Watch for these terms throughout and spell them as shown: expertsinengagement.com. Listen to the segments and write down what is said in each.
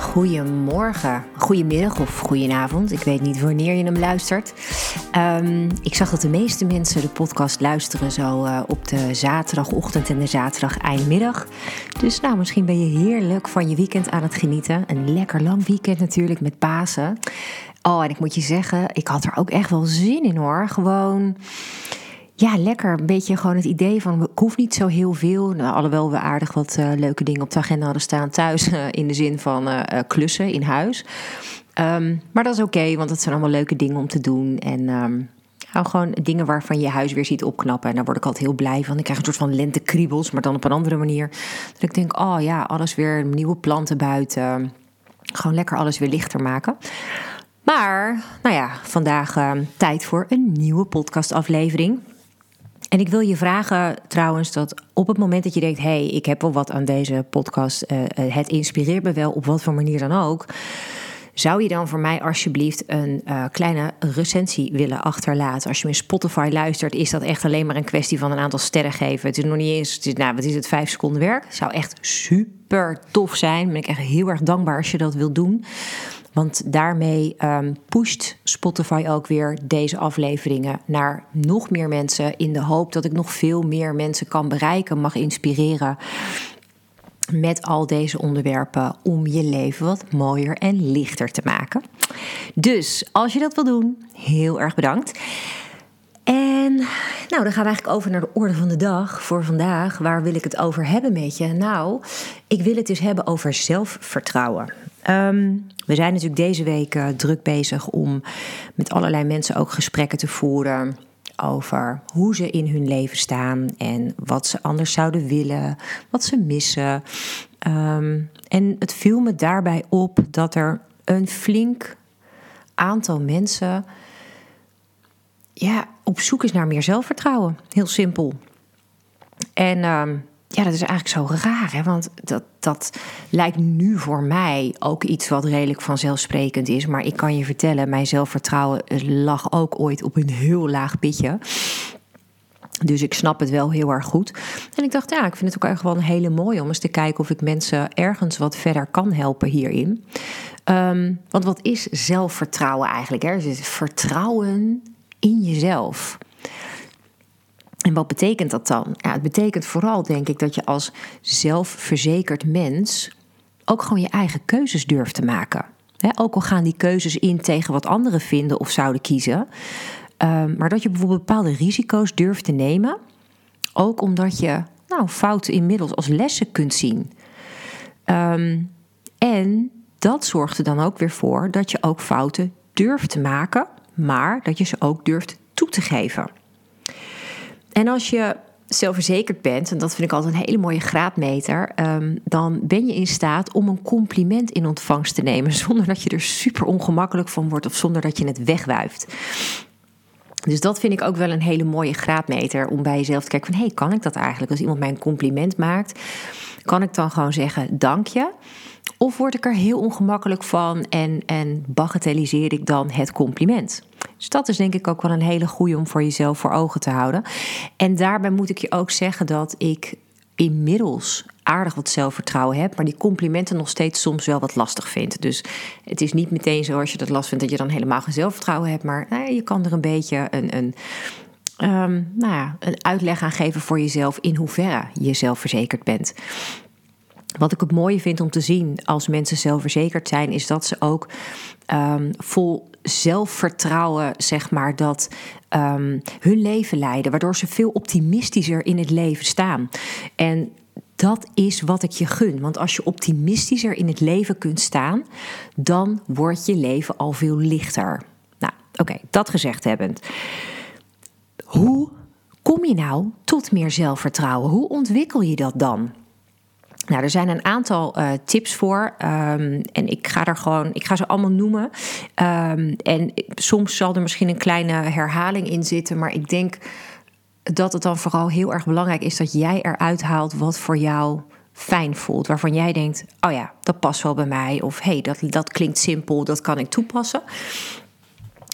Goedemorgen, goedemiddag of goedenavond. Ik weet niet wanneer je hem luistert. Ik zag dat de meeste mensen de podcast luisteren zo op de zaterdagochtend en de zaterdag eindmiddag. Dus nou, misschien ben je heerlijk van je weekend aan het genieten. Een lekker lang weekend natuurlijk met Pasen. Oh, en ik moet je zeggen, ik had er ook echt wel zin in hoor. Gewoon... ja, lekker. Een beetje gewoon het idee van, ik hoef niet zo heel veel. Nou, alhoewel we aardig wat leuke dingen op de agenda hadden staan thuis. In de zin van klussen in huis. Maar dat is oké, want dat zijn allemaal leuke dingen om te doen. En gewoon dingen waarvan je huis weer ziet opknappen. En daar word ik altijd heel blij van. Ik krijg een soort van lentekriebels, maar dan op een andere manier. Dat ik denk, oh ja, alles weer nieuwe planten buiten. Gewoon lekker alles weer lichter maken. Maar, nou ja, vandaag tijd voor een nieuwe podcastaflevering. En ik wil je vragen trouwens dat op het moment dat je denkt... hey, ik heb wel wat aan deze podcast, het inspireert me wel op wat voor manier dan ook... zou je dan voor mij alsjeblieft een kleine recensie willen achterlaten? Als je in Spotify luistert, is dat echt alleen maar een kwestie van een aantal sterren geven. Het is nog niet eens, wat is het, 5 seconden werk? Het zou echt super tof zijn. Ben ik echt heel erg dankbaar als je dat wilt doen. Want daarmee pusht Spotify ook weer deze afleveringen naar nog meer mensen... in de hoop dat ik nog veel meer mensen kan bereiken, mag inspireren... met al deze onderwerpen om je leven wat mooier en lichter te maken. Dus als je dat wil doen, heel erg bedankt. En nou, dan gaan we eigenlijk over naar de orde van de dag voor vandaag. Waar wil ik het over hebben met je? Nou, ik wil het dus hebben over zelfvertrouwen. We zijn natuurlijk deze week druk bezig om met allerlei mensen ook gesprekken te voeren... over hoe ze in hun leven staan en wat ze anders zouden willen, wat ze missen. En het viel me daarbij op dat er een flink aantal mensen... ja, op zoek is naar meer zelfvertrouwen. Heel simpel. En... ja, dat is eigenlijk zo raar, hè? Want dat lijkt nu voor mij ook iets wat redelijk vanzelfsprekend is. Maar ik kan je vertellen, mijn zelfvertrouwen lag ook ooit op een heel laag pitje. Dus ik snap het wel heel erg goed. En ik dacht, ja, ik vind het ook echt wel een hele mooie om eens te kijken... of ik mensen ergens wat verder kan helpen hierin. Want wat is zelfvertrouwen eigenlijk? Hè? Dus het is vertrouwen in jezelf... En wat betekent dat dan? Ja, het betekent vooral, denk ik, dat je als zelfverzekerd mens... ook gewoon je eigen keuzes durft te maken. He, ook al gaan die keuzes in tegen wat anderen vinden of zouden kiezen. Maar dat je bijvoorbeeld bepaalde risico's durft te nemen. Ook omdat je fouten inmiddels als lessen kunt zien. En dat zorgt er dan ook weer voor dat je ook fouten durft te maken... maar dat je ze ook durft toe te geven... En als je zelfverzekerd bent, en dat vind ik altijd een hele mooie graadmeter... dan ben je in staat om een compliment in ontvangst te nemen... zonder dat je er super ongemakkelijk van wordt of zonder dat je het wegwuift. Dus dat vind ik ook wel een hele mooie graadmeter... om bij jezelf te kijken van, hey, kan ik dat eigenlijk? Als iemand mij een compliment maakt, kan ik dan gewoon zeggen dank je? Of word ik er heel ongemakkelijk van en bagatelliseer ik dan het compliment? Dus dat is denk ik ook wel een hele goeie om voor jezelf voor ogen te houden. En daarbij moet ik je ook zeggen dat ik inmiddels aardig wat zelfvertrouwen heb... maar die complimenten nog steeds soms wel wat lastig vind. Dus het is niet meteen zo als je dat last vindt dat je dan helemaal geen zelfvertrouwen hebt... maar je kan er een beetje een uitleg aan geven voor jezelf... in hoeverre je zelfverzekerd bent... Wat ik het mooie vind om te zien als mensen zelfverzekerd zijn... is dat ze ook vol zelfvertrouwen, zeg maar, dat hun leven leiden... waardoor ze veel optimistischer in het leven staan. En dat is wat ik je gun. Want als je optimistischer in het leven kunt staan... dan wordt je leven al veel lichter. Nou, oké, dat gezegd hebbend. Hoe kom je nou tot meer zelfvertrouwen? Hoe ontwikkel je dat dan? Nou, er zijn een aantal tips voor en ik ga ze allemaal noemen. En soms zal er misschien een kleine herhaling in zitten, maar ik denk dat het dan vooral heel erg belangrijk is dat jij eruit haalt wat voor jou fijn voelt, waarvan jij denkt, oh ja, dat past wel bij mij, of hey, dat klinkt simpel, dat kan ik toepassen.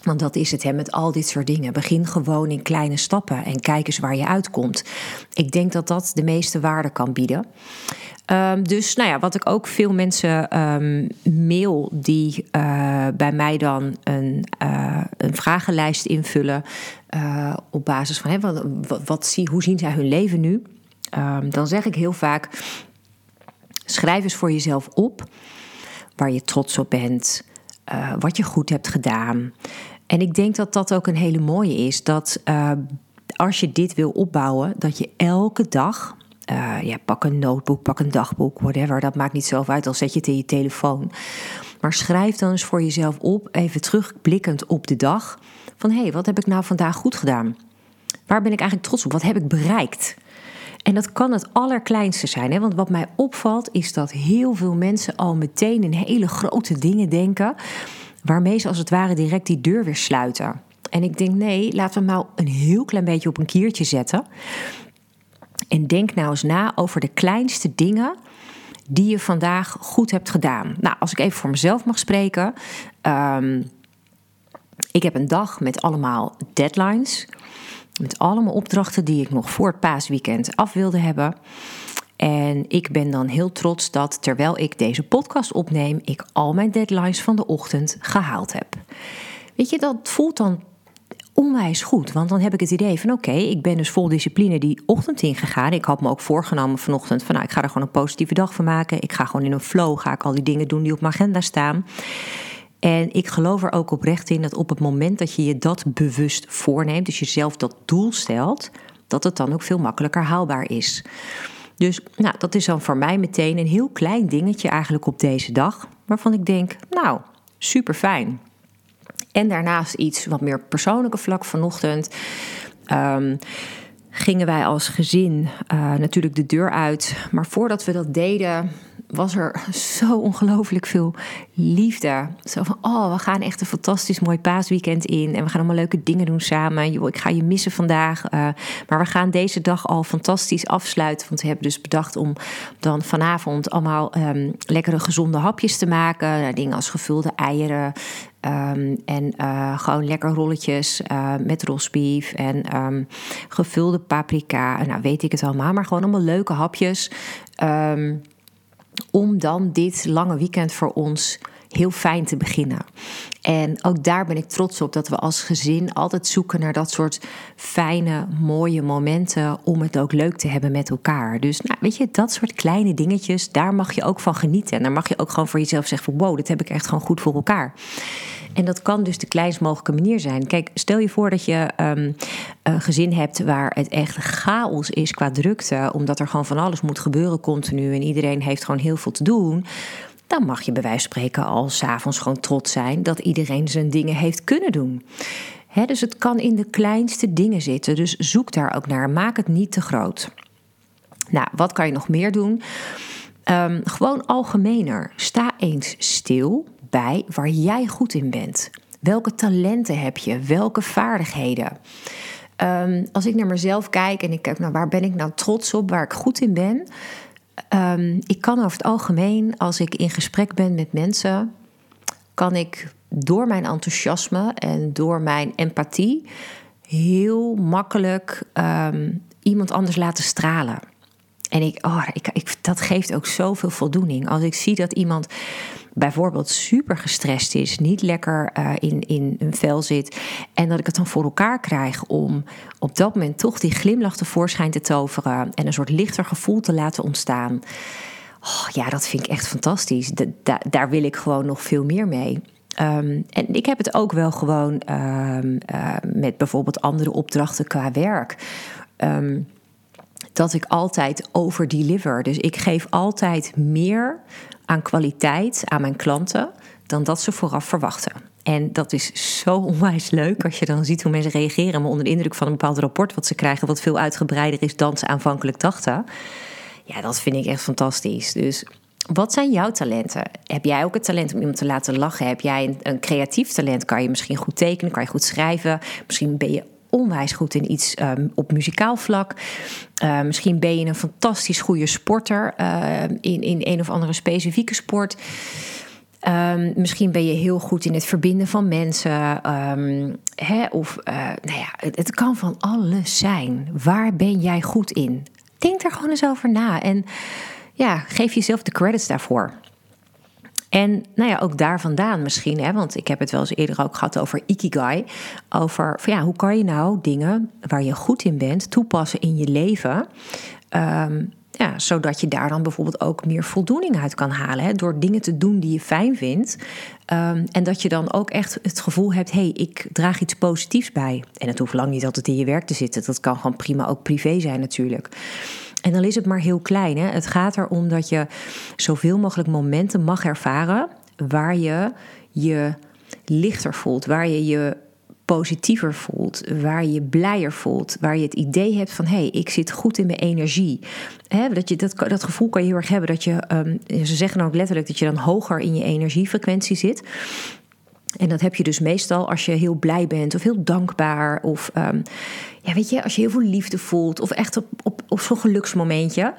Want dat is het, hè, met al dit soort dingen. Begin gewoon in kleine stappen en kijk eens waar je uitkomt. Ik denk dat dat de meeste waarde kan bieden. Dus nou ja, wat ik ook veel mensen mail die bij mij dan een vragenlijst invullen op basis van hoe zien zij hun leven nu? Dan zeg ik heel vaak, schrijf eens voor jezelf op waar je trots op bent, wat je goed hebt gedaan. En ik denk dat dat ook een hele mooie is, dat als je dit wil opbouwen, dat je elke dag, pak een notebook, pak een dagboek, whatever, dat maakt niet zoveel uit, al zet je het in je telefoon. Maar schrijf dan eens voor jezelf op, even terugblikkend op de dag, van hé, wat heb ik nou vandaag goed gedaan? Waar ben ik eigenlijk trots op? Wat heb ik bereikt? En dat kan het allerkleinste zijn. Hè? Want wat mij opvalt is dat heel veel mensen al meteen in hele grote dingen denken, waarmee ze als het ware direct die deur weer sluiten. En ik denk, nee, laten we hem nou een heel klein beetje op een kiertje zetten. En denk nou eens na over de kleinste dingen die je vandaag goed hebt gedaan. Nou, als ik even voor mezelf mag spreken. Ik heb een dag met allemaal deadlines. Met allemaal opdrachten die ik nog voor het paasweekend af wilde hebben. En ik ben dan heel trots dat terwijl ik deze podcast opneem, ik al mijn deadlines van de ochtend gehaald heb. Weet je, dat voelt dan onwijs goed. Want dan heb ik het idee van oké, ik ben dus vol discipline die ochtend ingegaan. Ik had me ook voorgenomen vanochtend van ik ga er gewoon een positieve dag van maken. Ik ga gewoon in een flow, ga ik al die dingen doen die op mijn agenda staan. En ik geloof er ook oprecht in dat op het moment dat je je dat bewust voorneemt, dus jezelf dat doel stelt, dat het dan ook veel makkelijker haalbaar is. Dus nou, dat is dan voor mij meteen een heel klein dingetje eigenlijk op deze dag, waarvan ik denk, nou, super fijn. En daarnaast iets wat meer persoonlijke vlak. Vanochtend gingen wij als gezin natuurlijk de deur uit. Maar voordat we dat deden, was er zo ongelooflijk veel liefde. Zo van, we gaan echt een fantastisch mooi paasweekend in. En we gaan allemaal leuke dingen doen samen. Joh, ik ga je missen vandaag. Maar we gaan deze dag al fantastisch afsluiten. Want we hebben dus bedacht om dan vanavond allemaal lekkere gezonde hapjes te maken. Dingen als gevulde eieren. En gewoon lekker rolletjes met rosbief en gevulde paprika. Nou, weet ik het allemaal, maar gewoon allemaal leuke hapjes. Om dan dit lange weekend voor ons heel fijn te beginnen. En ook daar ben ik trots op dat we als gezin altijd zoeken naar dat soort fijne, mooie momenten om het ook leuk te hebben met elkaar. Dus nou, weet je, dat soort kleine dingetjes, daar mag je ook van genieten. En daar mag je ook gewoon voor jezelf zeggen van wow, dit heb ik echt gewoon goed voor elkaar. En dat kan dus de kleinst mogelijke manier zijn. Kijk, stel je voor dat je een gezin hebt waar het echt chaos is qua drukte, omdat er gewoon van alles moet gebeuren continu en iedereen heeft gewoon heel veel te doen. Dan mag je bij wijze van spreken al 's avonds gewoon trots zijn dat iedereen zijn dingen heeft kunnen doen. Hè, dus het kan in de kleinste dingen zitten. Dus zoek daar ook naar. Maak het niet te groot. Nou, wat kan je nog meer doen? Gewoon algemener. Sta eens stil bij waar jij goed in bent. Welke talenten heb je? Welke vaardigheden? Als ik naar mezelf kijk en ik kijk waar ben ik nou trots op, waar ik goed in ben. Ik kan over het algemeen, als ik in gesprek ben met mensen, kan ik door mijn enthousiasme en door mijn empathie heel makkelijk iemand anders laten stralen. En dat geeft ook zoveel voldoening. Als ik zie dat iemand bijvoorbeeld super gestrest is, niet lekker in een vel zit, en dat ik het dan voor elkaar krijg om op dat moment toch die glimlach tevoorschijn te toveren en een soort lichter gevoel te laten ontstaan. Oh, ja, dat vind ik echt fantastisch. Daar wil ik gewoon nog veel meer mee. En ik heb het ook wel gewoon met bijvoorbeeld andere opdrachten qua werk. Dat ik altijd overdeliver. Dus ik geef altijd meer aan kwaliteit aan mijn klanten dan dat ze vooraf verwachten. En dat is zo onwijs leuk als je dan ziet hoe mensen reageren, maar onder de indruk van een bepaald rapport wat ze krijgen, wat veel uitgebreider is dan ze aanvankelijk dachten. Ja, dat vind ik echt fantastisch. Dus wat zijn jouw talenten? Heb jij ook het talent om iemand te laten lachen? Heb jij een creatief talent? Kan je misschien goed tekenen? Kan je goed schrijven? Misschien ben je onwijs goed in iets op muzikaal vlak. Misschien ben je een fantastisch goede sporter in een of andere specifieke sport. Misschien ben je heel goed in het verbinden van mensen. Het kan van alles zijn. Waar ben jij goed in? Denk daar gewoon eens over na. En ja, geef jezelf de credits daarvoor. En nou ja, ook daar vandaan misschien. Hè, want ik heb het wel eens eerder ook gehad over Ikigai. Over van, ja, hoe kan je nou dingen waar je goed in bent toepassen in je leven. Ja, zodat je daar dan bijvoorbeeld ook meer voldoening uit kan halen. Hè, door dingen te doen die je fijn vindt. En dat je dan ook echt het gevoel hebt, hé, ik draag iets positiefs bij. En het hoeft lang niet altijd in je werk te zitten. Dat kan gewoon prima ook privé zijn natuurlijk. En dan is het maar heel klein. Hè. Het gaat erom dat je zoveel mogelijk momenten mag ervaren waar je je lichter voelt, waar je je positiever voelt, waar je blijer voelt, waar je het idee hebt van, hé, ik zit goed in mijn energie. Hè, dat gevoel kan je heel erg hebben dat je, ze zeggen ook letterlijk dat je dan hoger in je energiefrequentie zit. En dat heb je dus meestal als je heel blij bent of heel dankbaar of als je heel veel liefde voelt of echt op zo'n geluksmomentje.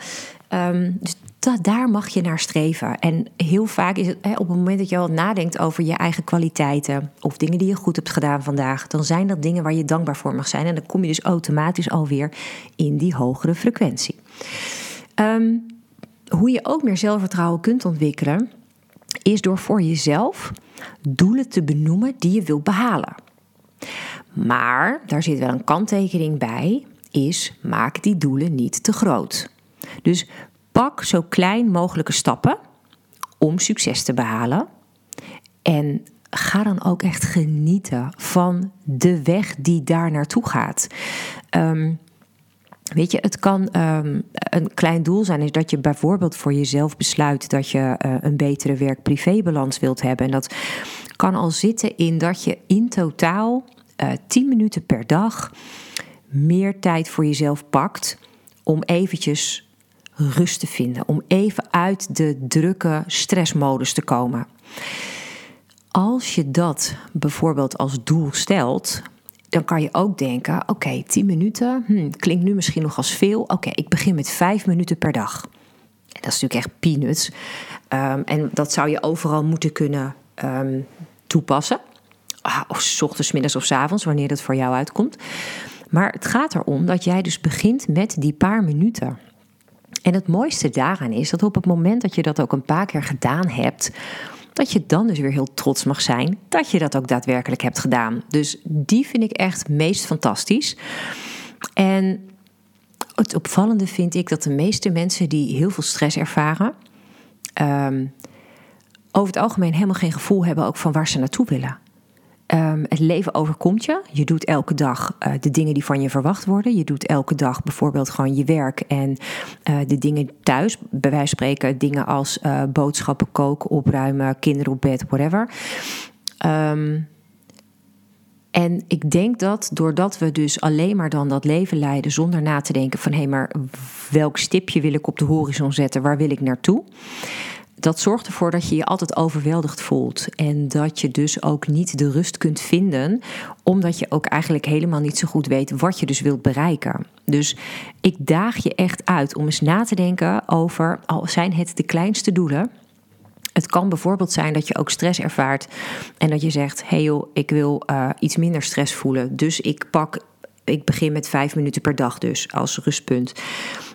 Dus daar mag je naar streven. En heel vaak is het op het moment dat je al nadenkt over je eigen kwaliteiten of dingen die je goed hebt gedaan vandaag, dan zijn dat dingen waar je dankbaar voor mag zijn. En dan kom je dus automatisch alweer in die hogere frequentie. Hoe je ook meer zelfvertrouwen kunt ontwikkelen is door voor jezelf doelen te benoemen die je wilt behalen. Maar, daar zit wel een kanttekening bij, is maak die doelen niet te groot. Dus pak zo klein mogelijke stappen om succes te behalen. En ga dan ook echt genieten van de weg die daar naartoe gaat. Weet je, het kan een klein doel zijn is dat je bijvoorbeeld voor jezelf besluit dat je een betere werk-privébalans wilt hebben. En dat kan al zitten in dat je in totaal 10 minuten per dag meer tijd voor jezelf pakt om eventjes rust te vinden. Om even uit de drukke stressmodus te komen. Als je dat bijvoorbeeld als doel stelt, dan kan je ook denken, oké, 10 minuten, klinkt nu misschien nog als veel. Oké, ik begin met 5 minuten per dag. En dat is natuurlijk echt peanuts. En dat zou je overal moeten kunnen toepassen. Of 's ochtends, 's middags of 's avonds, wanneer dat voor jou uitkomt. Maar het gaat erom dat jij dus begint met die paar minuten. En het mooiste daaraan is dat op het moment dat je dat ook een paar keer gedaan hebt, dat je dan dus weer heel trots mag zijn dat je dat ook daadwerkelijk hebt gedaan. Dus die vind ik echt meest fantastisch. En het opvallende vind ik dat de meeste mensen die heel veel stress ervaren, over het algemeen helemaal geen gevoel hebben ook van waar ze naartoe willen. Het leven overkomt je. Je doet elke dag de dingen die van je verwacht worden. Je doet elke dag bijvoorbeeld gewoon je werk en de dingen thuis. Bij wijze van spreken dingen als boodschappen, koken, opruimen, kinderen op bed, whatever. En ik denk dat doordat we dus alleen maar dan dat leven leiden zonder na te denken van hé, maar welk stipje wil ik op de horizon zetten? Waar wil ik naartoe? Dat zorgt ervoor dat je je altijd overweldigd voelt. En dat je dus ook niet de rust kunt vinden, omdat je ook eigenlijk helemaal niet zo goed weet wat je dus wilt bereiken. Dus ik daag je echt uit om eens na te denken over, al zijn het de kleinste doelen. Het kan bijvoorbeeld zijn dat je ook stress ervaart en dat je zegt, hey joh, ik wil iets minder stress voelen. Dus ik begin met 5 minuten per dag dus als rustpunt.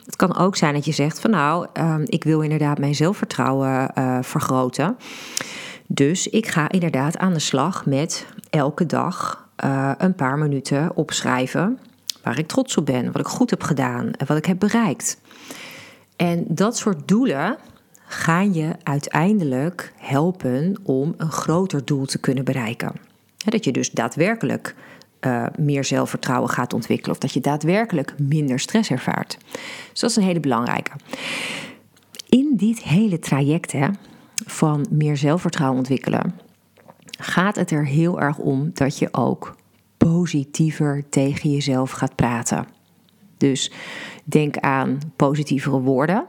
Het kan ook zijn dat je zegt van nou, ik wil inderdaad mijn zelfvertrouwen vergroten. Dus ik ga inderdaad aan de slag met elke dag een paar minuten opschrijven waar ik trots op ben, wat ik goed heb gedaan en wat ik heb bereikt. En dat soort doelen gaan je uiteindelijk helpen om een groter doel te kunnen bereiken. Dat je dus daadwerkelijk meer zelfvertrouwen gaat ontwikkelen, of dat je daadwerkelijk minder stress ervaart. Dus dat is een hele belangrijke. In dit hele traject van meer zelfvertrouwen ontwikkelen gaat het er heel erg om dat je ook positiever tegen jezelf gaat praten. Dus denk aan positievere woorden.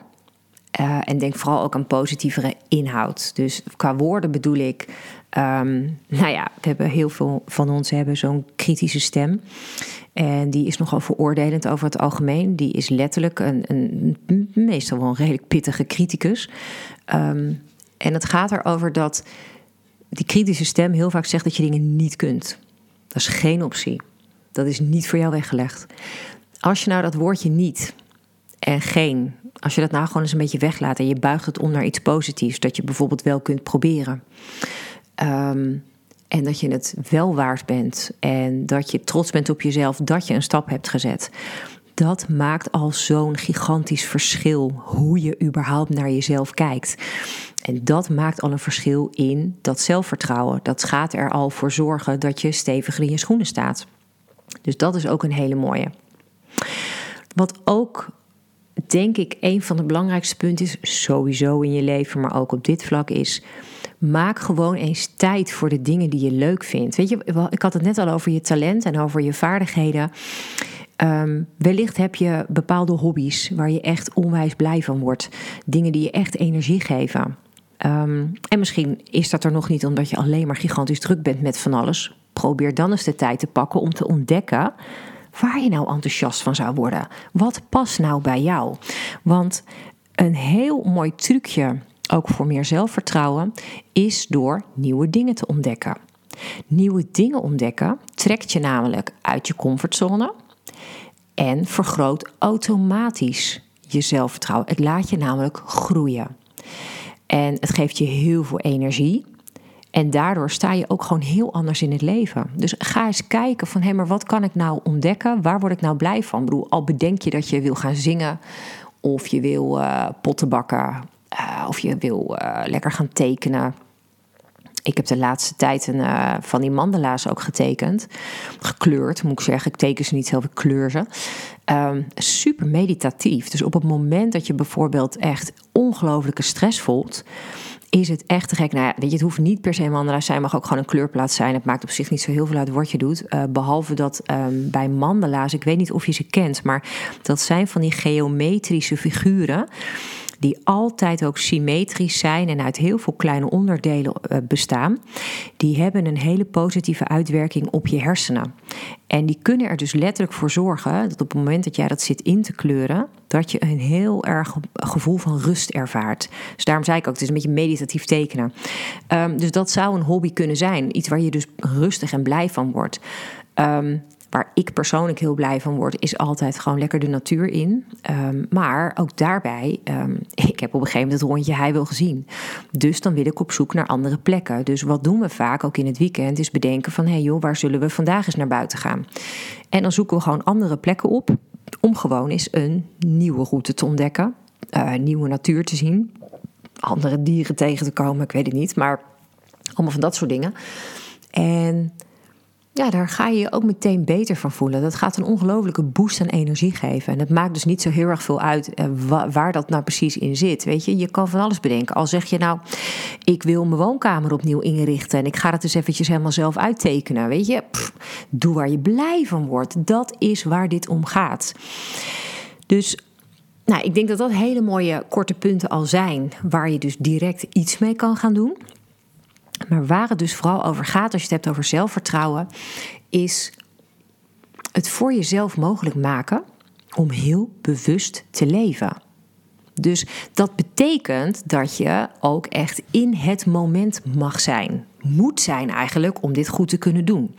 En denk vooral ook aan positievere inhoud. Dus qua woorden bedoel ik... we hebben heel veel van ons hebben zo'n kritische stem. En die is nogal veroordelend over het algemeen. Die is letterlijk een meestal wel een redelijk pittige criticus. En het gaat erover dat die kritische stem heel vaak zegt dat je dingen niet kunt. Dat is geen optie. Dat is niet voor jou weggelegd. Als je nou dat woordje niet en geen... als je dat nou gewoon eens een beetje weglaat... en je buigt het om naar iets positiefs... dat je bijvoorbeeld wel kunt proberen... En dat je het wel waard bent... en dat je trots bent op jezelf... dat je een stap hebt gezet... dat maakt al zo'n gigantisch verschil... hoe je überhaupt naar jezelf kijkt... En dat maakt al een verschil in dat zelfvertrouwen. Dat gaat er al voor zorgen dat je steviger in je schoenen staat. Dus dat is ook een hele mooie. Wat ook, denk ik, een van de belangrijkste punten is... sowieso in je leven, maar ook op dit vlak is... maak gewoon eens tijd voor de dingen die je leuk vindt. Weet je, ik had het net al over je talent en over je vaardigheden... wellicht heb je bepaalde hobby's waar je echt onwijs blij van wordt. Dingen die je echt energie geven. En misschien is dat er nog niet omdat je alleen maar gigantisch druk bent met van alles. Probeer dan eens de tijd te pakken om te ontdekken waar je nou enthousiast van zou worden. Wat past nou bij jou? Want een heel mooi trucje, ook voor meer zelfvertrouwen, is door nieuwe dingen te ontdekken. Nieuwe dingen ontdekken trekt je namelijk uit je comfortzone... en vergroot automatisch je zelfvertrouwen. Het laat je namelijk groeien. En het geeft je heel veel energie. En daardoor sta je ook gewoon heel anders in het leven. Dus ga eens kijken van... maar wat kan ik nou ontdekken? Waar word ik nou blij van? Ik bedoel, al bedenk je dat je wil gaan zingen... of je wil potten bakken... of je wil lekker gaan tekenen... Ik heb de laatste tijd van die mandala's ook getekend. Gekleurd, moet ik zeggen. Ik teken ze niet zelf, ik kleur ze. Super meditatief. Dus op het moment dat je bijvoorbeeld echt ongelooflijke stress voelt... is het echt te gek. Weet je, het hoeft niet per se mandala's zijn. Het mag ook gewoon een kleurplaat zijn. Het maakt op zich niet zo heel veel uit wat je doet. Behalve dat bij mandala's, ik weet niet of je ze kent... maar dat zijn van die geometrische figuren... die altijd ook symmetrisch zijn en uit heel veel kleine onderdelen bestaan... die hebben een hele positieve uitwerking op je hersenen. En die kunnen er dus letterlijk voor zorgen... dat op het moment dat jij dat zit in te kleuren... dat je een heel erg gevoel van rust ervaart. Dus daarom zei ik ook, het is een beetje meditatief tekenen. Dus dat zou een hobby kunnen zijn. Iets waar je dus rustig en blij van wordt... Waar ik persoonlijk heel blij van word, is altijd gewoon lekker de natuur in. Maar ook daarbij, ik heb op een gegeven moment het rondje Heiwil gezien. Dus dan wil ik op zoek naar andere plekken. Dus wat doen we vaak, ook in het weekend, is bedenken van... waar zullen we vandaag eens naar buiten gaan? En dan zoeken we gewoon andere plekken op... om gewoon eens een nieuwe route te ontdekken. Nieuwe natuur te zien. Andere dieren tegen te komen, ik weet het niet. Maar allemaal van dat soort dingen. En... ja, daar ga je je ook meteen beter van voelen. Dat gaat een ongelofelijke boost aan energie geven. En het maakt dus niet zo heel erg veel uit waar dat nou precies in zit. Weet je, je kan van alles bedenken. Al zeg je nou, ik wil mijn woonkamer opnieuw inrichten... en ik ga het dus eventjes helemaal zelf uittekenen. Weet je, doe waar je blij van wordt. Dat is waar dit om gaat. Dus... ik denk dat dat hele mooie korte punten al zijn... waar je dus direct iets mee kan gaan doen... Maar waar het dus vooral over gaat, als je het hebt over zelfvertrouwen... is het voor jezelf mogelijk maken om heel bewust te leven. Dus dat betekent dat je ook echt in het moment mag zijn. Moet zijn eigenlijk om dit goed te kunnen doen.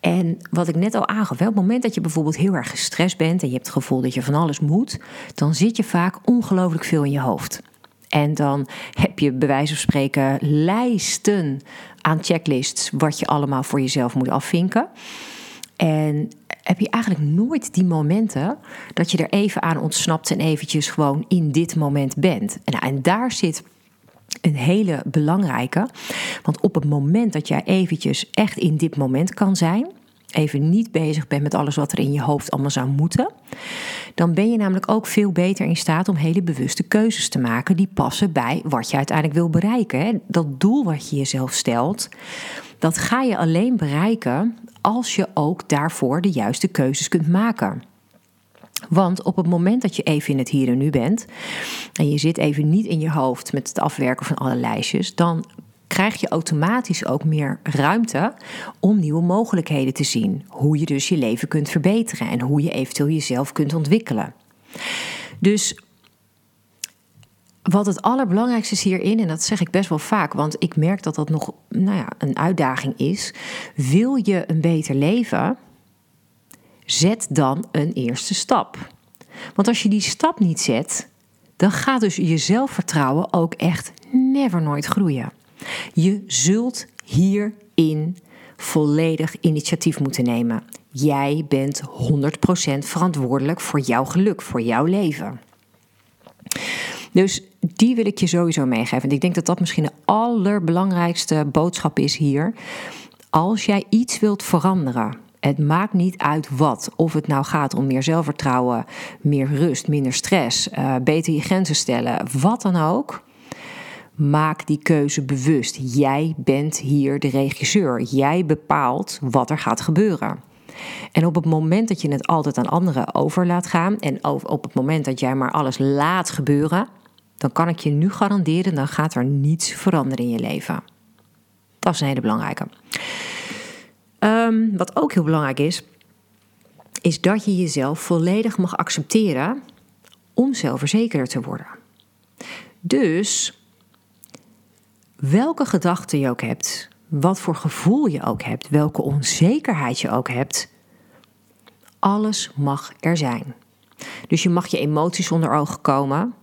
En wat ik net al aangaf, op het moment dat je bijvoorbeeld heel erg gestrest bent... en je hebt het gevoel dat je van alles moet... dan zit je vaak ongelooflijk veel in je hoofd. En dan heb je bij wijze van spreken lijsten aan checklists... wat je allemaal voor jezelf moet afvinken. En heb je eigenlijk nooit die momenten dat je er even aan ontsnapt... en eventjes gewoon in dit moment bent. En daar zit een hele belangrijke. Want op het moment dat jij eventjes echt in dit moment kan zijn... even niet bezig bent met alles wat er in je hoofd allemaal zou moeten... dan ben je namelijk ook veel beter in staat om hele bewuste keuzes te maken... die passen bij wat je uiteindelijk wil bereiken. Dat doel wat je jezelf stelt, dat ga je alleen bereiken... als je ook daarvoor de juiste keuzes kunt maken. Want op het moment dat je even in het hier en nu bent en je zit even niet in je hoofd met het afwerken van alle lijstjes, dan krijg je automatisch ook meer ruimte om nieuwe mogelijkheden te zien. Hoe je dus je leven kunt verbeteren en hoe je eventueel jezelf kunt ontwikkelen. Dus wat het allerbelangrijkste is hierin, en dat zeg ik best wel vaak, want ik merk dat dat nog een uitdaging is. Wil je een beter leven? Zet dan een eerste stap. Want als je die stap niet zet, dan gaat dus je zelfvertrouwen ook echt nooit groeien. Je zult hierin volledig initiatief moeten nemen. Jij bent 100% verantwoordelijk voor jouw geluk, voor jouw leven. Dus die wil ik je sowieso meegeven. En ik denk dat dat misschien de allerbelangrijkste boodschap is hier. Als jij iets wilt veranderen, het maakt niet uit wat. Of het nou gaat om meer zelfvertrouwen, meer rust, minder stress, beter je grenzen stellen, wat dan ook. Maak die keuze bewust. Jij bent hier de regisseur. Jij bepaalt wat er gaat gebeuren. En op het moment dat je het altijd aan anderen over laat gaan, en op het moment dat jij maar alles laat gebeuren, dan kan ik je nu garanderen, dan gaat er niets veranderen in je leven. Dat is een hele belangrijke. Wat ook heel belangrijk is dat je jezelf volledig mag accepteren om zelfverzekerder te worden. Dus welke gedachten je ook hebt, wat voor gevoel je ook hebt, welke onzekerheid je ook hebt, alles mag er zijn. Dus je mag je emoties onder ogen komen,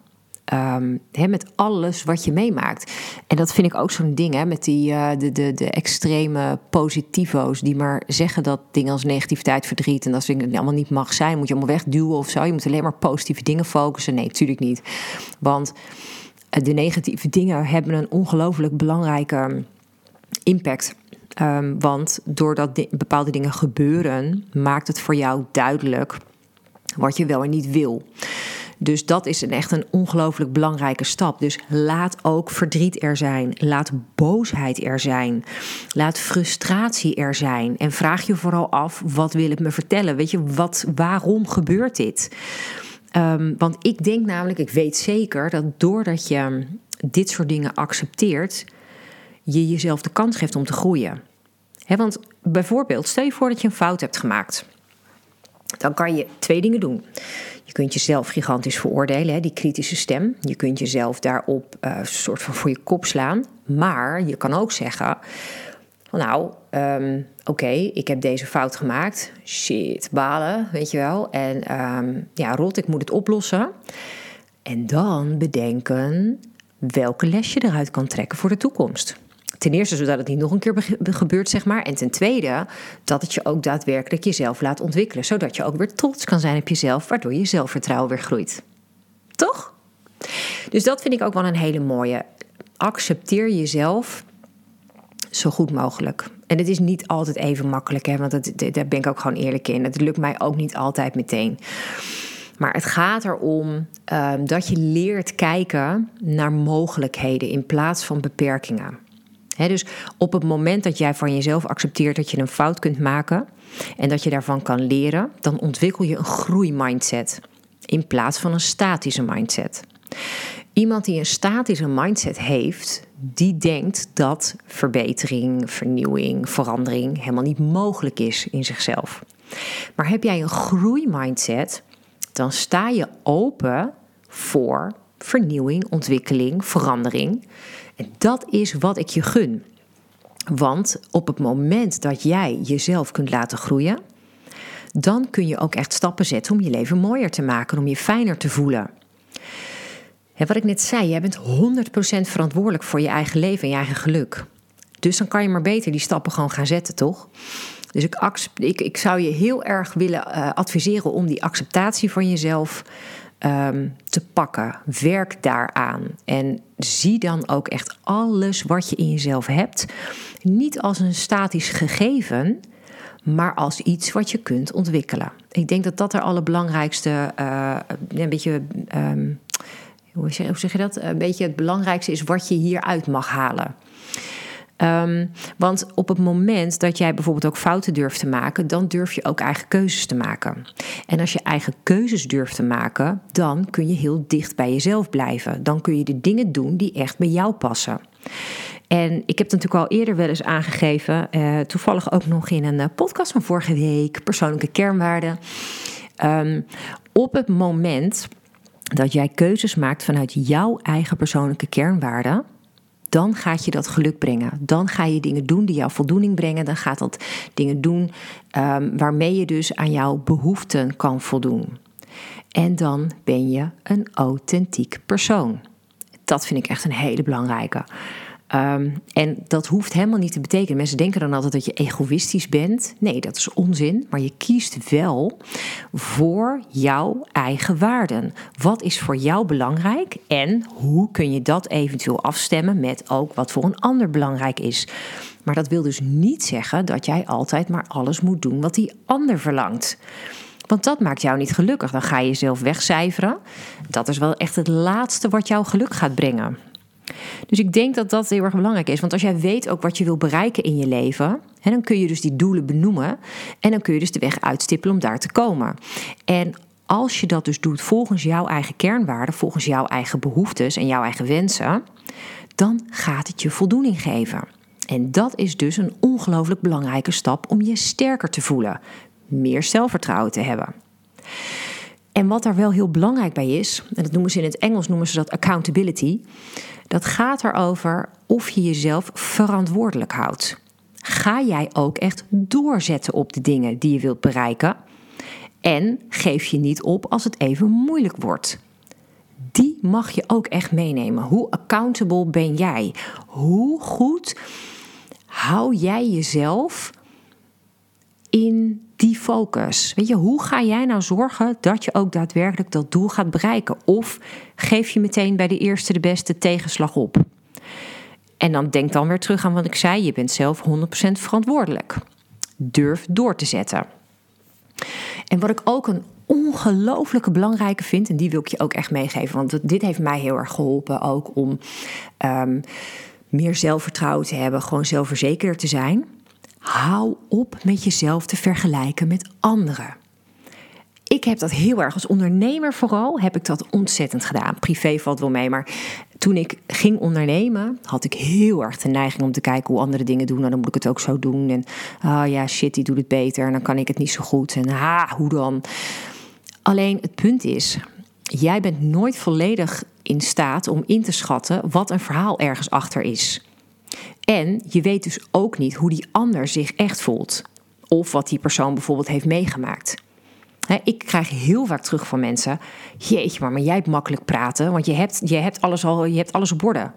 met alles wat je meemaakt. En dat vind ik ook zo'n ding, met de extreme positivo's die maar zeggen dat dingen als negativiteit, verdriet en dat soort dingen allemaal niet mag zijn, moet je allemaal wegduwen of zo. Je moet alleen maar positieve dingen focussen. Nee, natuurlijk niet. Want de negatieve dingen hebben een ongelooflijk belangrijke impact. Want doordat bepaalde dingen gebeuren, maakt het voor jou duidelijk wat je wel en niet wil. Dus dat is echt een ongelooflijk belangrijke stap. Dus laat ook verdriet er zijn. Laat boosheid er zijn. Laat frustratie er zijn. En vraag je vooral af, wat wil het me vertellen? Weet je, waarom gebeurt dit? Want ik denk namelijk, ik weet zeker dat doordat je dit soort dingen accepteert, je jezelf de kans geeft om te groeien. Want bijvoorbeeld, stel je voor dat je een fout hebt gemaakt. Dan kan je twee dingen doen. Je kunt jezelf gigantisch veroordelen, die kritische stem. Je kunt jezelf daarop soort van voor je kop slaan. Maar je kan ook zeggen, ik heb deze fout gemaakt. Shit, balen, weet je wel. En rot, ik moet het oplossen. En dan bedenken welke les je eruit kan trekken voor de toekomst. Ten eerste, zodat het niet nog een keer gebeurt, En ten tweede, dat het je ook daadwerkelijk jezelf laat ontwikkelen. Zodat je ook weer trots kan zijn op jezelf, waardoor je zelfvertrouwen weer groeit. Toch? Dus dat vind ik ook wel een hele mooie. Accepteer jezelf zo goed mogelijk. En het is niet altijd even makkelijk, want daar ben ik ook gewoon eerlijk in. Het lukt mij ook niet altijd meteen. Maar het gaat erom dat je leert kijken naar mogelijkheden in plaats van beperkingen. Dus op het moment dat jij van jezelf accepteert dat je een fout kunt maken en dat je daarvan kan leren, dan ontwikkel je een groeimindset in plaats van een statische mindset. Iemand die een statische mindset heeft, die denkt dat verbetering, vernieuwing, verandering helemaal niet mogelijk is in zichzelf. Maar heb jij een groeimindset, dan sta je open voor vernieuwing, ontwikkeling, verandering. En dat is wat ik je gun. Want op het moment dat jij jezelf kunt laten groeien, dan kun je ook echt stappen zetten om je leven mooier te maken, om je fijner te voelen. Wat ik net zei, jij bent 100% verantwoordelijk voor je eigen leven en je eigen geluk. Dus dan kan je maar beter die stappen gewoon gaan zetten, toch? Dus ik zou je heel erg willen adviseren om die acceptatie van jezelf te pakken. Werk daaraan. En zie dan ook echt alles wat je in jezelf hebt, niet als een statisch gegeven, maar als iets wat je kunt ontwikkelen. Ik denk dat dat de allerbelangrijkste hoe zeg je dat? Een beetje het belangrijkste is wat je hieruit mag halen. Want op het moment dat jij bijvoorbeeld ook fouten durft te maken, dan durf je ook eigen keuzes te maken. En als je eigen keuzes durft te maken, dan kun je heel dicht bij jezelf blijven. Dan kun je de dingen doen die echt bij jou passen. En ik heb het natuurlijk al eerder wel eens aangegeven, toevallig ook nog in een podcast van vorige week, persoonlijke kernwaarden. Op het moment dat jij keuzes maakt vanuit jouw eigen persoonlijke kernwaarden, dan gaat je dat geluk brengen. Dan ga je dingen doen die jou voldoening brengen. Dan gaat dat dingen doen waarmee je dus aan jouw behoeften kan voldoen. En dan ben je een authentiek persoon. Dat vind ik echt een hele belangrijke. En dat hoeft helemaal niet te betekenen. Mensen denken dan altijd dat je egoïstisch bent. Nee, dat is onzin. Maar je kiest wel voor jouw eigen waarden. Wat is voor jou belangrijk? En hoe kun je dat eventueel afstemmen met ook wat voor een ander belangrijk is? Maar dat wil dus niet zeggen dat jij altijd maar alles moet doen wat die ander verlangt. Want dat maakt jou niet gelukkig. Dan ga je jezelf wegcijferen. Dat is wel echt het laatste wat jou geluk gaat brengen. Dus ik denk dat dat heel erg belangrijk is. Want als jij weet ook wat je wil bereiken in je leven, hè, dan kun je dus die doelen benoemen. En dan kun je dus de weg uitstippelen om daar te komen. En als je dat dus doet volgens jouw eigen kernwaarden, volgens jouw eigen behoeftes en jouw eigen wensen, dan gaat het je voldoening geven. En dat is dus een ongelooflijk belangrijke stap om je sterker te voelen. Meer zelfvertrouwen te hebben. En wat daar wel heel belangrijk bij is, en dat noemen ze in het Engels, noemen ze dat accountability. Dat gaat erover of je jezelf verantwoordelijk houdt. Ga jij ook echt doorzetten op de dingen die je wilt bereiken? En geef je niet op als het even moeilijk wordt. Die mag je ook echt meenemen. Hoe accountable ben jij? Hoe goed hou jij jezelf in die focus? Weet je, hoe ga jij nou zorgen dat je ook daadwerkelijk dat doel gaat bereiken? Of geef je meteen bij de eerste de beste tegenslag op? En dan denk dan weer terug aan wat ik zei. Je bent zelf 100% verantwoordelijk. Durf door te zetten. En wat ik ook een ongelooflijke belangrijke vind, en die wil ik je ook echt meegeven, want dit heeft mij heel erg geholpen ook om meer zelfvertrouwen te hebben, gewoon zelfverzekerder te zijn. Hou op met jezelf te vergelijken met anderen. Ik heb dat heel erg, als ondernemer vooral, heb ik dat ontzettend gedaan. Privé valt wel mee, maar toen ik ging ondernemen, had ik heel erg de neiging om te kijken hoe anderen dingen doen. En dan moet ik het ook zo doen. En shit, die doet het beter. En dan kan ik het niet zo goed. En hoe dan? Alleen het punt is, jij bent nooit volledig in staat om in te schatten wat een verhaal ergens achter is. En je weet dus ook niet hoe die ander zich echt voelt. Of wat die persoon bijvoorbeeld heeft meegemaakt. Ik krijg heel vaak terug van mensen: jeetje, maar jij hebt makkelijk praten, want je hebt alles op orde.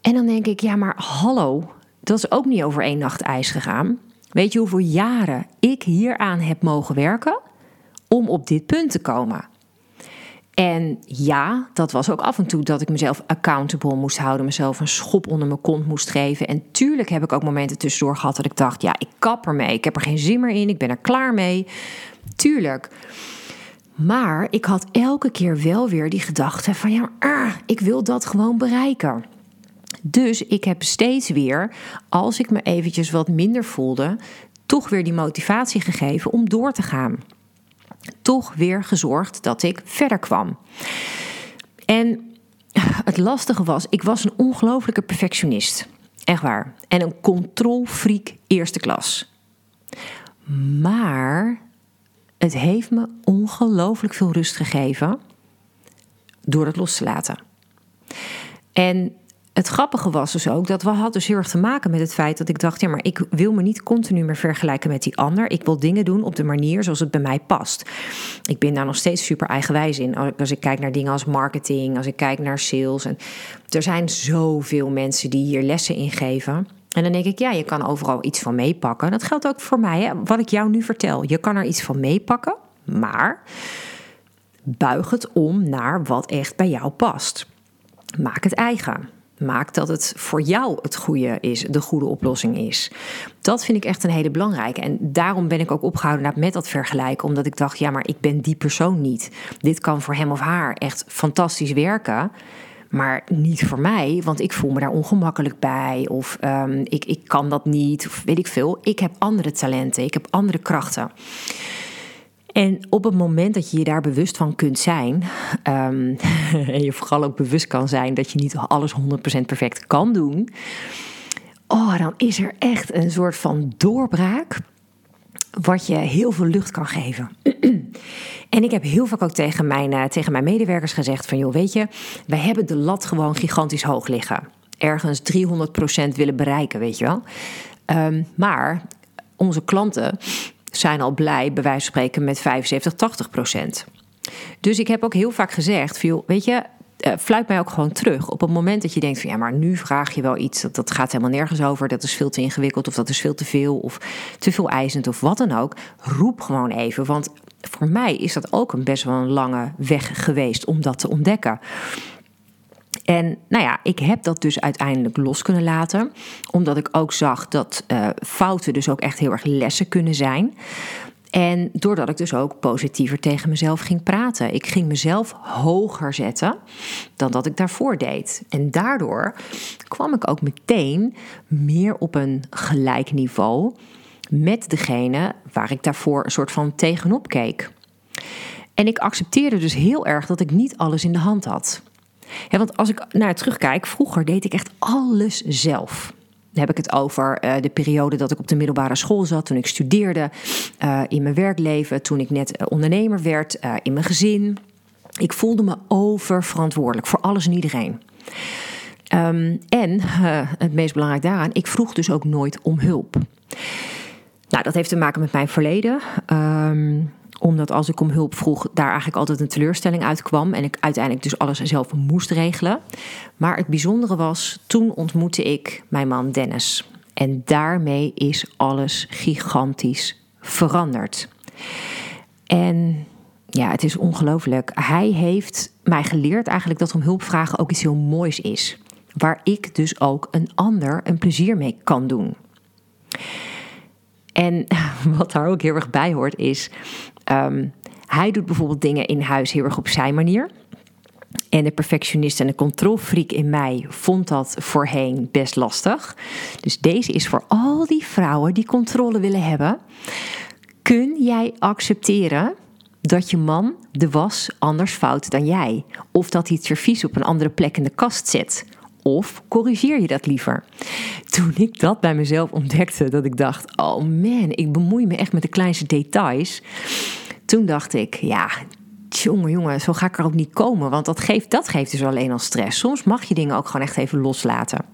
En dan denk ik, ja, maar hallo, dat is ook niet over één nacht ijs gegaan. Weet je hoeveel jaren ik hieraan heb mogen werken om op dit punt te komen? En ja, dat was ook af en toe dat ik mezelf accountable moest houden, mezelf een schop onder mijn kont moest geven. En tuurlijk heb ik ook momenten tussendoor gehad dat ik dacht, ja, ik kap ermee, ik heb er geen zin meer in, ik ben er klaar mee. Tuurlijk. Maar ik had elke keer wel weer die gedachte van, ja, ik wil dat gewoon bereiken. Dus ik heb steeds weer, als ik me eventjes wat minder voelde, toch weer die motivatie gegeven om door te gaan. Toch weer gezorgd dat ik verder kwam. En het lastige was, ik was een ongelofelijke perfectionist. Echt waar. En een controlfreak eerste klas. Maar het heeft me ongelooflijk veel rust gegeven door het los te laten. En het grappige was dus ook, dat we hadden dus heel erg te maken met het feit dat ik dacht, ja, maar ik wil me niet continu meer vergelijken met die ander. Ik wil dingen doen op de manier zoals het bij mij past. Ik ben daar nog steeds super eigenwijs in. Als ik kijk naar dingen als marketing, als ik kijk naar sales. En er zijn zoveel mensen die hier lessen in geven. En dan denk ik, ja, je kan overal iets van meepakken. Dat geldt ook voor mij, hè? Wat ik jou nu vertel. Je kan er iets van meepakken, maar buig het om naar wat echt bij jou past. Maak het eigen. Maak dat het voor jou het goede is, de goede oplossing is. Dat vind ik echt een hele belangrijke. En daarom ben ik ook opgehouden met dat vergelijken. Omdat ik dacht, ja, maar ik ben die persoon niet. Dit kan voor hem of haar echt fantastisch werken. maar niet voor mij, want ik voel me daar ongemakkelijk bij of ik kan dat niet of weet ik veel. Ik heb andere talenten, ik heb andere krachten. En op het moment dat je je daar bewust van kunt zijn... en je vooral ook bewust kan zijn dat je niet alles 100% perfect kan doen... oh, dan is er echt een soort van doorbraak wat je heel veel lucht kan geven. En ik heb heel vaak ook tegen mijn medewerkers gezegd van... joh, weet je, wij hebben de lat gewoon gigantisch hoog liggen. Ergens 300% willen bereiken, weet je wel. Maar onze klanten... zijn al blij, bij wijze van spreken, met 75-80%. Dus ik heb ook heel vaak gezegd, weet je, fluit mij ook gewoon terug. Op het moment dat je denkt van, ja, maar nu vraag je wel iets... dat gaat helemaal nergens over, dat is veel te ingewikkeld... of dat is veel te veel, of te veel eisend, of wat dan ook... roep gewoon even, want voor mij is dat ook een best wel een lange weg geweest... om dat te ontdekken. En nou ja, ik heb dat dus uiteindelijk los kunnen laten. Omdat ik ook zag dat fouten dus ook echt heel erg lessen kunnen zijn. En doordat ik dus ook positiever tegen mezelf ging praten. Ik ging mezelf hoger zetten dan dat ik daarvoor deed. En daardoor kwam ik ook meteen meer op een gelijk niveau... met degene waar ik daarvoor een soort van tegenop keek. En ik accepteerde dus heel erg dat ik niet alles in de hand had... Ja, want als ik naar het terugkijk, vroeger deed ik echt alles zelf. Dan heb ik het over de periode dat ik op de middelbare school zat... toen ik studeerde, in mijn werkleven, toen ik net ondernemer werd, in mijn gezin. Ik voelde me oververantwoordelijk voor alles en iedereen. Het meest belangrijk daaraan, ik vroeg dus ook nooit om hulp. Nou, dat heeft te maken met mijn verleden... Omdat als ik om hulp vroeg, daar eigenlijk altijd een teleurstelling uitkwam. En ik uiteindelijk dus alles zelf moest regelen. Maar het bijzondere was, toen ontmoette ik mijn man Dennis. En daarmee is alles gigantisch veranderd. En ja, het is ongelooflijk. Hij heeft mij geleerd eigenlijk dat om hulp vragen ook iets heel moois is. Waar ik dus ook een ander een plezier mee kan doen. En wat daar ook heel erg bij hoort is... Hij doet bijvoorbeeld dingen in huis heel erg op zijn manier. En de perfectionist en de controlfreak in mij vond dat voorheen best lastig. Dus deze is voor al die vrouwen die controle willen hebben. Kun jij accepteren dat je man de was anders vouwt dan jij? Of dat hij het servies op een andere plek in de kast zet? Of corrigeer je dat liever? Toen ik dat bij mezelf ontdekte, dat ik dacht... oh man, ik bemoei me echt met de kleinste details. Toen dacht ik, ja, jongen, zo ga ik er ook niet komen. Want dat geeft dus alleen al stress. Soms mag je dingen ook gewoon echt even loslaten.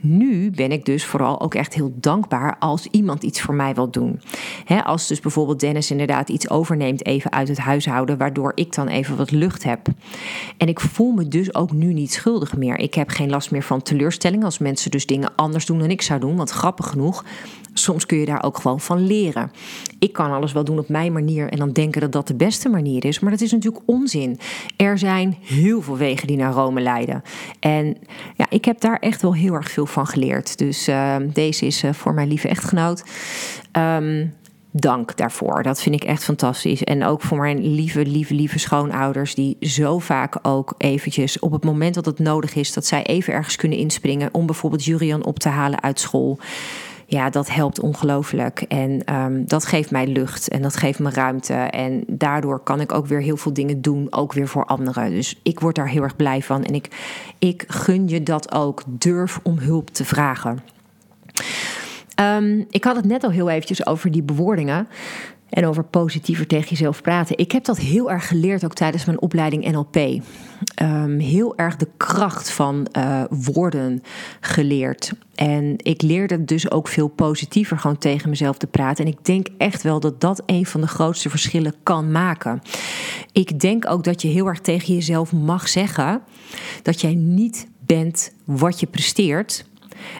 Nu ben ik dus vooral ook echt heel dankbaar als iemand iets voor mij wil doen. Hè, als dus bijvoorbeeld Dennis inderdaad iets overneemt even uit het huishouden... waardoor ik dan even wat lucht heb. En ik voel me dus ook nu niet schuldig meer. Ik heb geen last meer van teleurstelling als mensen dus dingen anders doen dan ik zou doen. Want grappig genoeg, soms kun je daar ook gewoon van leren. Ik kan alles wel doen op mijn manier en dan denken dat dat de beste manier is. Maar dat is natuurlijk onzin. Er zijn heel veel wegen die naar Rome leiden. En ja, ik heb daar echt wel heel erg veel van geleerd. Dus deze is voor mijn lieve echtgenoot. Dank daarvoor. Dat vind ik echt fantastisch. En ook voor mijn lieve, lieve, lieve schoonouders... die zo vaak ook eventjes op het moment dat het nodig is... dat zij even ergens kunnen inspringen... om bijvoorbeeld Jurian op te halen uit school... Ja, dat helpt ongelooflijk. En dat geeft mij lucht en dat geeft me ruimte. En daardoor kan ik ook weer heel veel dingen doen, ook weer voor anderen. Dus ik word daar heel erg blij van. En ik gun je dat ook. Durf om hulp te vragen. Ik had het net al heel eventjes over die bewoordingen. En over positiever tegen jezelf praten. Ik heb dat heel erg geleerd ook tijdens mijn opleiding NLP. Heel erg de kracht van woorden geleerd. En ik leerde dus ook veel positiever gewoon tegen mezelf te praten. En ik denk echt wel dat dat een van de grootste verschillen kan maken. Ik denk ook dat je heel erg tegen jezelf mag zeggen... dat jij niet bent wat je presteert.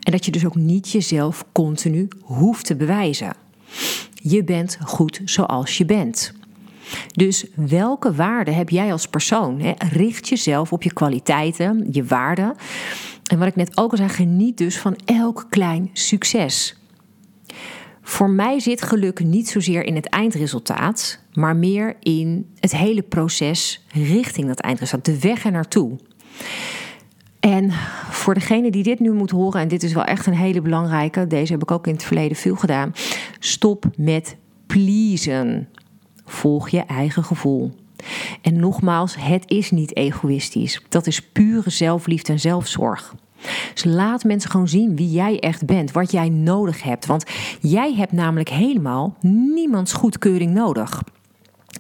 En dat je dus ook niet jezelf continu hoeft te bewijzen. Je bent goed zoals je bent. Dus welke waarde heb jij als persoon? Hè? Richt jezelf op je kwaliteiten, je waarden. En wat ik net ook al zei, geniet dus van elk klein succes. Voor mij zit geluk niet zozeer in het eindresultaat... maar meer in het hele proces richting dat eindresultaat. De weg ernaartoe. En voor degene die dit nu moet horen, en dit is wel echt een hele belangrijke, deze heb ik ook in het verleden veel gedaan. Stop met pleasen. Volg je eigen gevoel. En nogmaals, het is niet egoïstisch. Dat is pure zelfliefde en zelfzorg. Dus laat mensen gewoon zien wie jij echt bent, wat jij nodig hebt. Want jij hebt namelijk helemaal niemands goedkeuring nodig.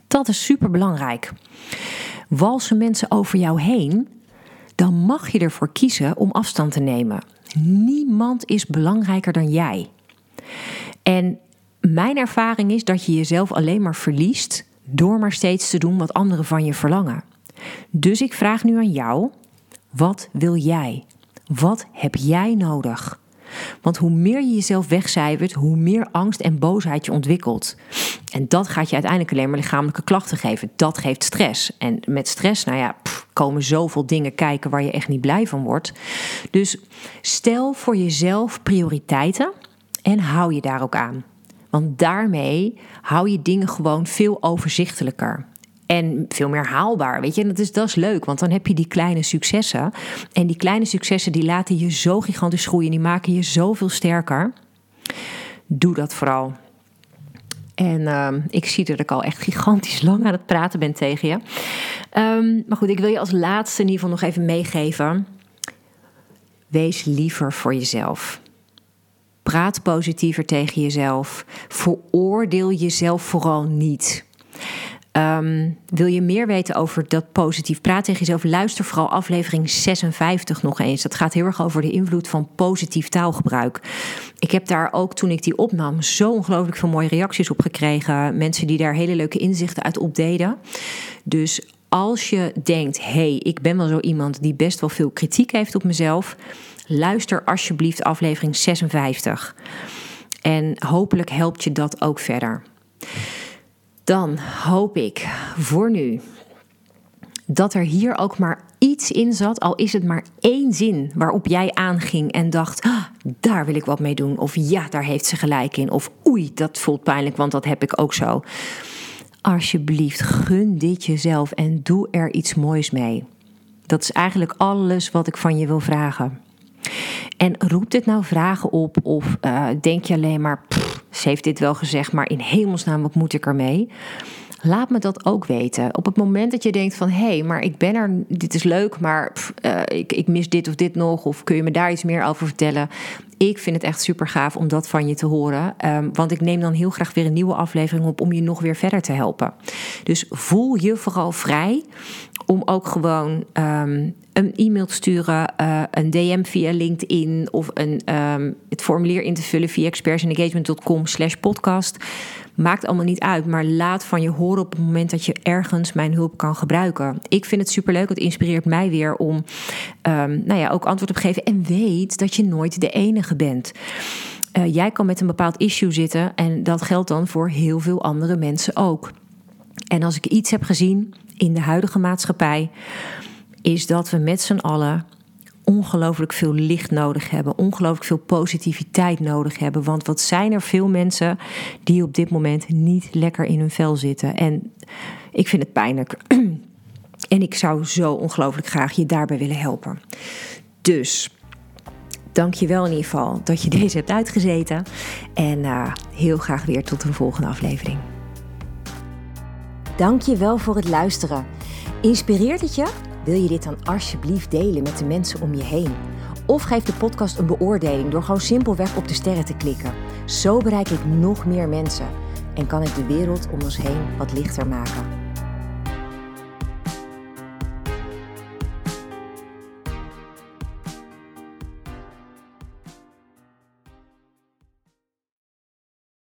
Dat is superbelangrijk. Walsen mensen over jou heen, dan mag je ervoor kiezen om afstand te nemen. Niemand is belangrijker dan jij. En mijn ervaring is dat je jezelf alleen maar verliest door maar steeds te doen wat anderen van je verlangen. Dus ik vraag nu aan jou, wat wil jij? Wat heb jij nodig? Want hoe meer je jezelf wegcijfert, hoe meer angst en boosheid je ontwikkelt. En dat gaat je uiteindelijk alleen maar lichamelijke klachten geven. Dat geeft stress. En met stress, komen zoveel dingen kijken waar je echt niet blij van wordt. Dus stel voor jezelf prioriteiten en hou je daar ook aan. Want daarmee hou je dingen gewoon veel overzichtelijker. En veel meer haalbaar, weet je. En dat is leuk, want dan heb je die kleine successen. En die kleine successen die laten je zo gigantisch groeien. Die maken je zoveel sterker. Doe dat vooral. En ik zie dat ik al echt gigantisch lang aan het praten ben tegen je. Maar goed, ik wil je als laatste in ieder geval nog even meegeven. Wees liever voor jezelf. Praat positiever tegen jezelf. Veroordeel jezelf vooral niet. Wil je meer weten over dat positief praat tegen jezelf? Luister vooral aflevering 56 nog eens. Dat gaat heel erg over de invloed van positief taalgebruik. Ik heb daar ook, toen ik die opnam, zo ongelooflijk veel mooie reacties op gekregen. Mensen die daar hele leuke inzichten uit opdeden. Dus als je denkt, ik ben wel zo iemand die best wel veel kritiek heeft op mezelf, luister alsjeblieft aflevering 56. En hopelijk helpt je dat ook verder. Dan hoop ik voor nu dat er hier ook maar iets in zat, al is het maar één zin waarop jij aanging en dacht, daar wil ik wat mee doen. Of ja, daar heeft ze gelijk in. Of oei, dat voelt pijnlijk, want dat heb ik ook zo. Alsjeblieft, gun dit jezelf en doe er iets moois mee. Dat is eigenlijk alles wat ik van je wil vragen. En roept dit nou vragen op of denk je alleen maar, ze heeft dit wel gezegd, maar in hemelsnaam, wat moet ik ermee? Laat me dat ook weten. Op het moment dat je denkt van, maar ik ben er, dit is leuk, maar ik mis dit of dit nog. Of kun je me daar iets meer over vertellen? Ik vind het echt super gaaf om dat van je te horen. Want ik neem dan heel graag weer een nieuwe aflevering op om je nog weer verder te helpen. Dus voel je vooral vrij om ook gewoon een e-mail te sturen, een DM via LinkedIn of het formulier in te vullen via expertsinengagement.com/podcast. Maakt allemaal niet uit, maar laat van je horen op het moment dat je ergens mijn hulp kan gebruiken. Ik vind het superleuk, het inspireert mij weer om ook antwoord op te geven. En weet dat je nooit de enige bent. Jij kan met een bepaald issue zitten en dat geldt dan voor heel veel andere mensen ook. En als ik iets heb gezien in de huidige maatschappij, is dat we met z'n allen ongelooflijk veel licht nodig hebben, ongelooflijk veel positiviteit nodig hebben. Want wat zijn er veel mensen die op dit moment niet lekker in hun vel zitten. En ik vind het pijnlijk. En ik zou zo ongelooflijk graag je daarbij willen helpen. Dus dank je wel in ieder geval dat je deze hebt uitgezeten. En heel graag weer tot een volgende aflevering. Dank je wel voor het luisteren. Inspireert het je? Wil je dit dan alsjeblieft delen met de mensen om je heen? Of geef de podcast een beoordeling door gewoon simpelweg op de sterren te klikken. Zo bereik ik nog meer mensen en kan ik de wereld om ons heen wat lichter maken.